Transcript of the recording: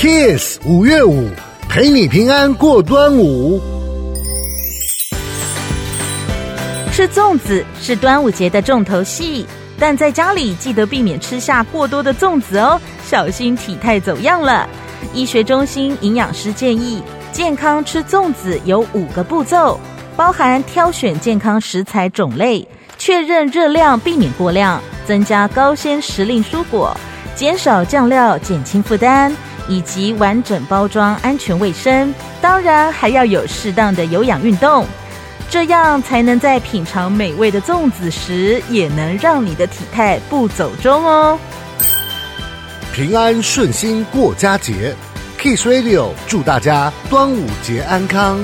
KISS 5月5，陪你平安过端午。吃粽子是端午节的重头戏，但在家里记得避免吃下过多的粽子哦，小心体态走样了。医学中心营养师建议，健康吃粽子有5个步骤，包含挑选健康食材种类，确认热量，避免过量，增加高纤时令蔬果，减少酱料，减轻负担，以及完整包装，安全卫生，当然还要有适当的有氧运动，这样才能在品尝美味的粽子时，也能让你的体态不走钟哦。平安顺心过佳节，KISS Radio 祝大家端午节安康。